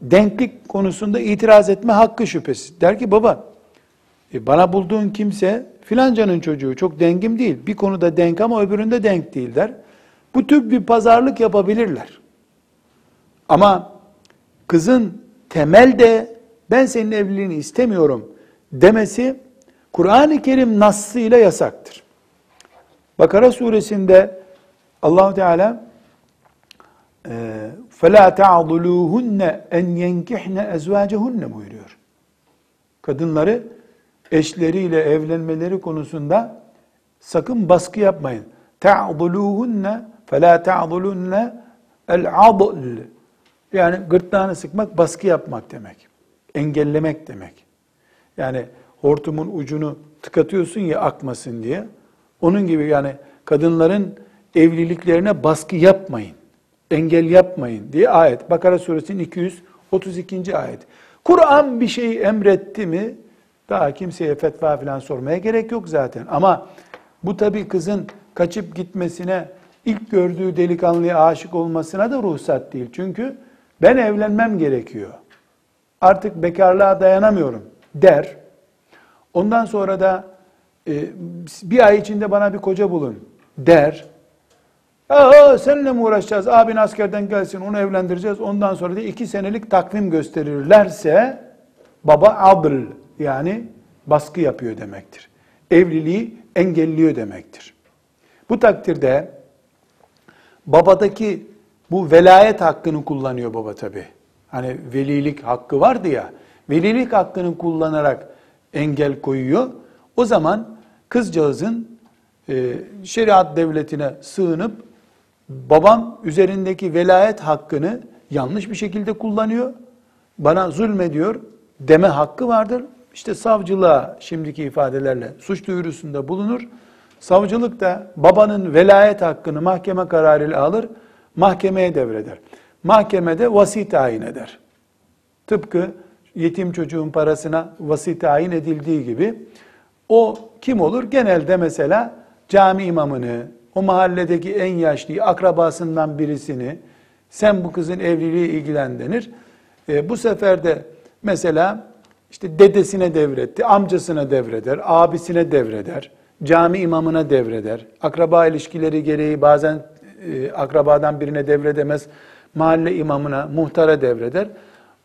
denklik konusunda itiraz etme hakkı şüphesiz. Der ki baba, e bana bulduğun kimse filancanın çocuğu, çok dengim değil. Bir konuda denk ama öbüründe denk değil der. Bu tür bir pazarlık yapabilirler. Ama kızın temelde ben senin evliliğini istemiyorum demesi Kur'an-ı Kerim nassıyla yasaktır. Bakara suresinde Allah-u Teala فَلَا تَعْضُلُوهُنَّ اَنْ يَنْكِحْنَ اَزْوَاجَهُنَّ buyuruyor. Kadınları eşleriyle evlenmeleri konusunda sakın baskı yapmayın. تَعْضُلُوهُنَّ فَلَا تَعْضُلُنَّ الْعَضْلِ yani gırtlağını sıkmak, baskı yapmak demek. Engellemek demek. Yani hortumun ucunu tıkatıyorsun ya akmasın diye. Onun gibi yani kadınların evliliklerine baskı yapmayın. Engel yapmayın diye ayet. Bakara suresinin iki yüz otuz ikinci ayet. Kur'an bir şeyi emretti mi daha kimseye fetva falan sormaya gerek yok zaten. Ama bu tabii kızın kaçıp gitmesine, ilk gördüğü delikanlıya aşık olmasına da ruhsat değil. Çünkü ben evlenmem gerekiyor. Artık bekarlığa dayanamıyorum der. Ondan sonra da e, bir ay içinde bana bir koca bulun der. Aa, seninle mi uğraşacağız? Abin askerden gelsin, onu evlendireceğiz. Ondan sonra da iki senelik takvim gösterirlerse baba adl yani baskı yapıyor demektir. Evliliği engelliyor demektir. Bu takdirde babadaki bu velayet hakkını kullanıyor baba tabii. Hani velilik hakkı vardı ya, velilik hakkını kullanarak engel koyuyor. O zaman kızcağızın e, şeriat devletine sığınıp babam üzerindeki velayet hakkını yanlış bir şekilde kullanıyor, bana zulmediyor deme hakkı vardır. İşte savcılığa şimdiki ifadelerle suç duyurusunda bulunur. Savcılık da babanın velayet hakkını mahkeme kararıyla alır, mahkemeye devreder. Mahkemede vasi tayin eder. Tıpkı yetim çocuğun parasına vasi tayin edildiği gibi o kim olur? Genelde mesela cami imamını, o mahalledeki en yaşlı akrabasından birisini, sen bu kızın evliliği ilgilen denir. E, bu sefer de mesela işte dedesine devretti, amcasına devreder, abisine devreder, cami imamına devreder. Akraba ilişkileri gereği bazen e, akrabadan birine devredemez, mahalle imamına, muhtara devreder.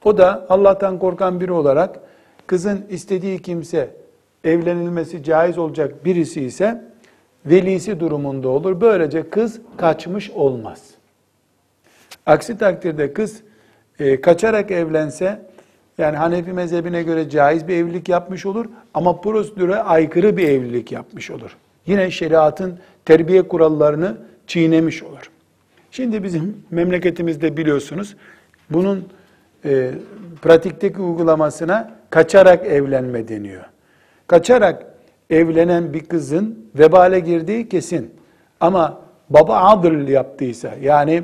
O da Allah'tan korkan biri olarak kızın istediği kimse evlenilmesi caiz olacak birisi ise velisi durumunda olur. Böylece kız kaçmış olmaz. Aksi takdirde kız e, kaçarak evlense yani Hanefi mezhebine göre caiz bir evlilik yapmış olur ama prosedüre aykırı bir evlilik yapmış olur. Yine şeriatın terbiye kurallarını çiğnemiş olur. Şimdi bizim memleketimizde biliyorsunuz bunun e, pratikteki uygulamasına kaçarak evlenme deniyor. Kaçarak evlenen bir kızın vebale girdiği kesin. Ama baba adl yaptıysa yani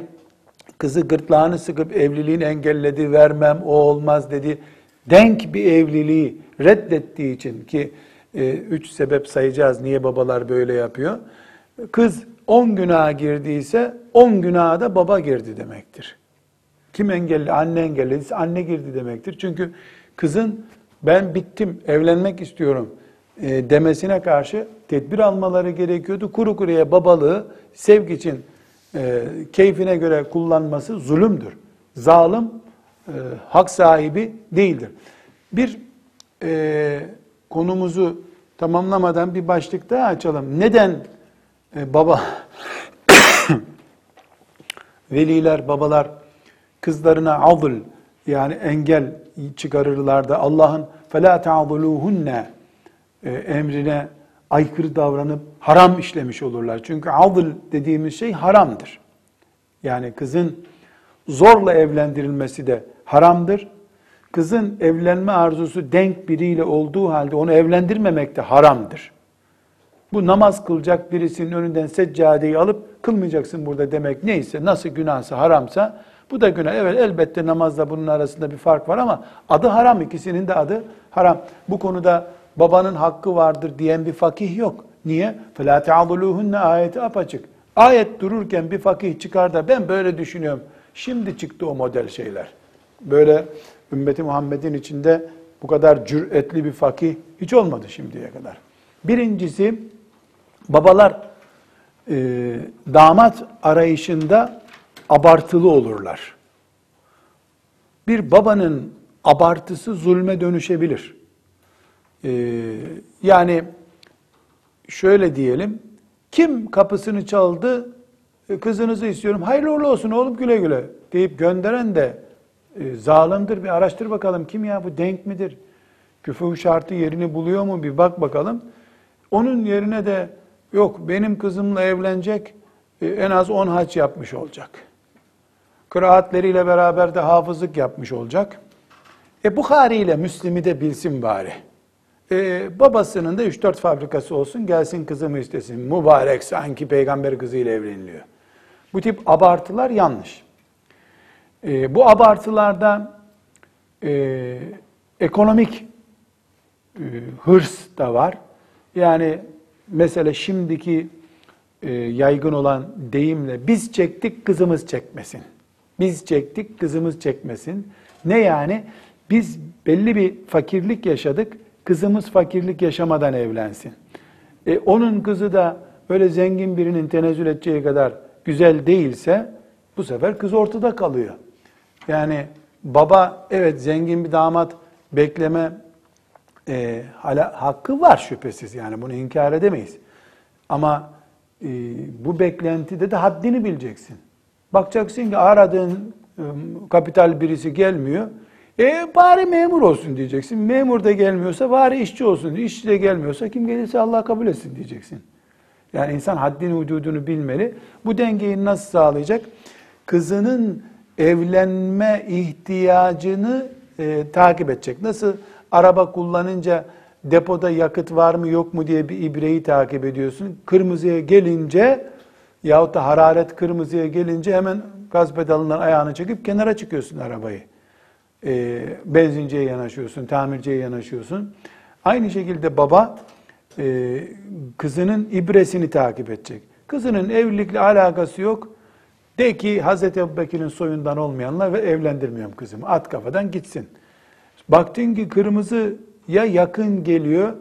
kızı gırtlağını sıkıp evliliğini engelledi, vermem, o olmaz dedi. Denk bir evliliği reddettiği için ki e, üç sebep sayacağız niye babalar böyle yapıyor. Kız on günaha girdiyse on günaha da baba girdi demektir. Kim engelledi? Anne engellediyse anne girdi demektir. Çünkü kızın ben bittim, evlenmek istiyorum e, demesine karşı tedbir almaları gerekiyordu. Kuru kuruya babalığı sevgi için e, keyfine göre kullanması zulümdür. Zalim e, hak sahibi değildir. Bir e, konumuzu tamamlamadan bir başlık daha açalım. Neden Ee, baba, veliler, babalar kızlarına adl yani engel çıkarırlar da Allah'ın فَلَا تَعْضُلُوهُنَّ e, emrine aykırı davranıp haram işlemiş olurlar. Çünkü adl dediğimiz şey haramdır. Yani kızın zorla evlendirilmesi de haramdır. Kızın evlenme arzusu denk biriyle olduğu halde onu evlendirmemek de haramdır. Bu namaz kılacak birisinin önünden seccadeyi alıp kılmayacaksın burada demek neyse, nasıl günahsa, haramsa bu da günah. Evet elbette namazla bunun arasında bir fark var ama adı haram, ikisinin de adı haram. Bu konuda babanın hakkı vardır diyen bir fakih yok. Niye? فَلَا تَعَضُلُوهُنَّ ayeti apaçık. Ayet dururken bir fakih çıkar da ben böyle düşünüyorum. Şimdi çıktı o model şeyler. Böyle ümmeti Muhammed'in içinde bu kadar cüretli bir fakih hiç olmadı şimdiye kadar. Birincisi, babalar e, damat arayışında abartılı olurlar. Bir babanın abartısı zulme dönüşebilir. E, yani şöyle diyelim, kim kapısını çaldı, kızınızı istiyorum, hayırlı uğurlu olsun oğlum güle güle. deyip gönderen de e, zalimdir. Bir araştır bakalım kim ya, bu denk midir? Küfür şartı yerini buluyor mu? Bir bak bakalım. Onun yerine de yok benim kızımla evlenecek e, en az on hac yapmış olacak. Kıraatleriyle beraber de hafızlık yapmış olacak. E Buhari ile Müslim'i de bilsin bari. E, babasının da üç dört fabrikası olsun, gelsin kızımı istesin. Mübarek sanki peygamber kızıyla evleniliyor. Bu tip abartılar yanlış. E, bu abartılarda e, ekonomik e, hırs da var. Yani mesela şimdiki e, yaygın olan deyimle biz çektik kızımız çekmesin. Biz çektik kızımız çekmesin. Ne yani? Biz belli bir fakirlik yaşadık, kızımız fakirlik yaşamadan evlensin. E, onun kızı da böyle zengin birinin tenezzül edeceği kadar güzel değilse bu sefer kız ortada kalıyor. Yani baba evet zengin bir damat bekleme e, hala hakkı var şüphesiz, yani bunu inkar edemeyiz. Ama e, bu beklentide de haddini bileceksin. Bakacaksın ki aradığın e, kapital birisi gelmiyor. E bari memur olsun diyeceksin. Memur da gelmiyorsa bari işçi olsun. İşçi de gelmiyorsa kim gelirse Allah kabul etsin diyeceksin. Yani insan haddini hududunu bilmeli. Bu dengeyi nasıl sağlayacak? Kızının evlenme ihtiyacını e, takip edecek. Nasıl araba kullanınca depoda yakıt var mı yok mu diye bir ibreyi takip ediyorsun. Kırmızıya gelince yahut da hararet kırmızıya gelince hemen gaz pedalından ayağını çekip kenara çıkıyorsun arabayı. E, benzinciye yanaşıyorsun, tamirciye yanaşıyorsun. Aynı şekilde baba e, kızının ibresini takip edecek. Kızının evlilikle alakası yok. De ki Hazreti Ebubekir'in soyundan olmayanlar ve evlendirmiyorum kızımı. At kafadan gitsin. Baktın ki kırmızıya yakın geliyor.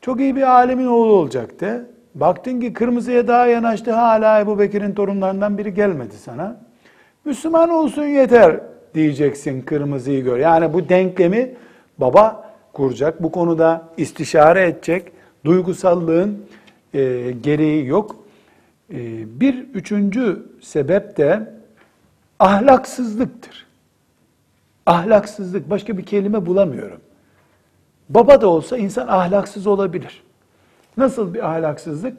Çok iyi bir âlimin oğlu olacaktı. Baktın ki kırmızıya daha yanaştı. Hala Ebubekir'in torunlarından biri gelmedi sana. Müslüman olsun yeter diyeceksin kırmızıyı gör. Yani bu denklemi baba kuracak. Bu konuda istişare edecek. Duygusallığın e, gereği yok. E, bir üçüncü sebep de ahlaksızlıktır. Ahlaksızlık. Başka bir kelime bulamıyorum. Baba da olsa insan ahlaksız olabilir. Nasıl bir ahlaksızlık?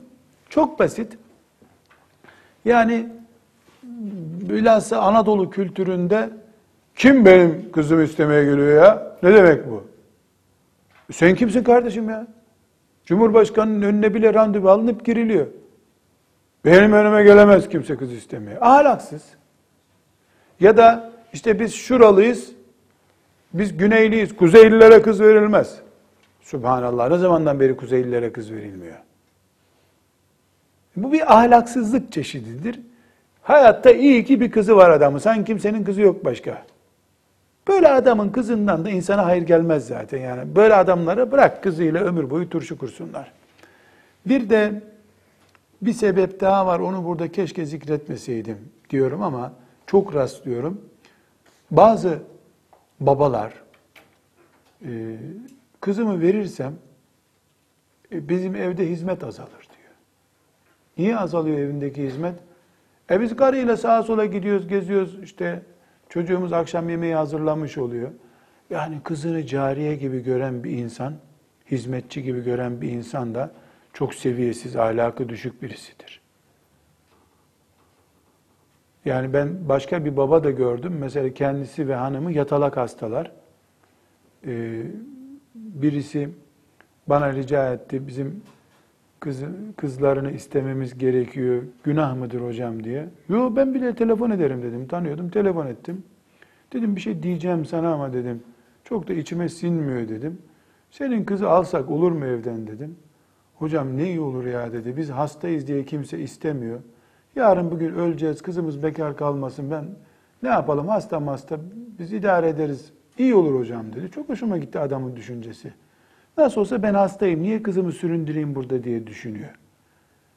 Çok basit. Yani bilhassa Anadolu kültüründe kim benim kızımı istemeye geliyor ya? Ne demek bu? Sen kimsin kardeşim ya? Cumhurbaşkanının önüne bile randevu alınıp giriliyor. Benim önüme gelemez kimse kız istemeye. Ahlaksız. Ya da işte biz şuralıyız, biz güneyliyiz, kuzeylilere kız verilmez. Subhanallah, ne zamandan beri kuzeylilere kız verilmiyor? Bu bir ahlaksızlık çeşididir. Hayatta iyi ki bir kızı var adamı. Sanki kimsenin kızı yok başka. Böyle adamın kızından da insana hayır gelmez zaten. Yani böyle adamları bırak kızıyla ömür boyu turşu kursunlar. Bir de bir sebep daha var. Onu burada keşke zikretmeseydim diyorum ama çok rastlıyorum. Bazı babalar kızımı verirsem bizim evde hizmet azalır diyor. Niye azalıyor evindeki hizmet? E biz karıyla sağa sola gidiyoruz, geziyoruz, işte çocuğumuz akşam yemeği hazırlamış oluyor. Yani kızını cariye gibi gören bir insan, hizmetçi gibi gören bir insan da çok seviyesiz, ahlakı düşük birisidir. Yani ben başka bir baba da gördüm. Mesela kendisi ve hanımı yatalak hastalar. Ee, birisi bana rica etti, bizim Kız, kızlarını istememiz gerekiyor, günah mıdır hocam diye. Yo ben bile telefon ederim dedim, tanıyordum, telefon ettim. Dedim bir şey diyeceğim sana ama dedim, çok da içime sinmiyor dedim. Senin kızı alsak olur mu evden dedim. Hocam ne iyi olur ya dedi, biz hastayız diye kimse istemiyor. Yarın bugün öleceğiz, kızımız bekar kalmasın, ben ne yapalım hasta hasta biz idare ederiz, iyi olur hocam dedi. Çok hoşuma gitti adamın düşüncesi. Nasıl olsa ben hastayım, niye kızımı süründüreyim burada diye düşünüyor.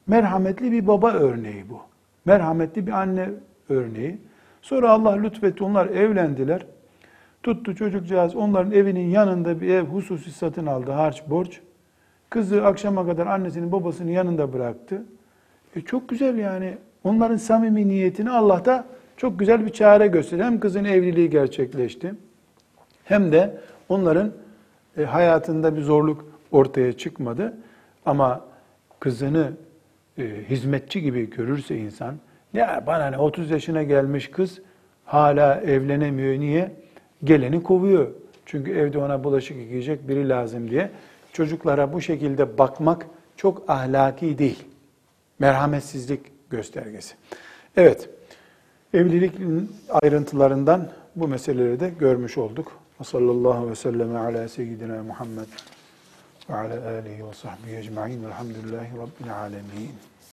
Merhametli bir baba örneği bu. Merhametli bir anne örneği. Sonra Allah lütfetti, onlar evlendiler. Tuttu çocukcağız, onların evinin yanında bir ev hususi satın aldı, harç borç. Kızı akşama kadar annesinin babasının yanında bıraktı. E çok güzel yani. Onların samimi niyetini Allah da çok güzel bir çare gösterdi. Hem kızın evliliği gerçekleşti, hem de onların hayatında bir zorluk ortaya çıkmadı. Ama kızını e, hizmetçi gibi görürse insan, ya bana ne, otuz yaşına gelmiş kız hala evlenemiyor, niye? Geleni kovuyor. Çünkü evde ona bulaşık yıkayacak biri lazım diye. Çocuklara bu şekilde bakmak çok ahlaki değil. Merhametsizlik göstergesi. Evet, evlilik ayrıntılarından bu meseleleri de görmüş olduk. Sallallahu aleyhi ve sellem ala seyyidina Muhammed ve ala alihi ve sahbihi ecma'in velhamdülillahi rabbil alemin.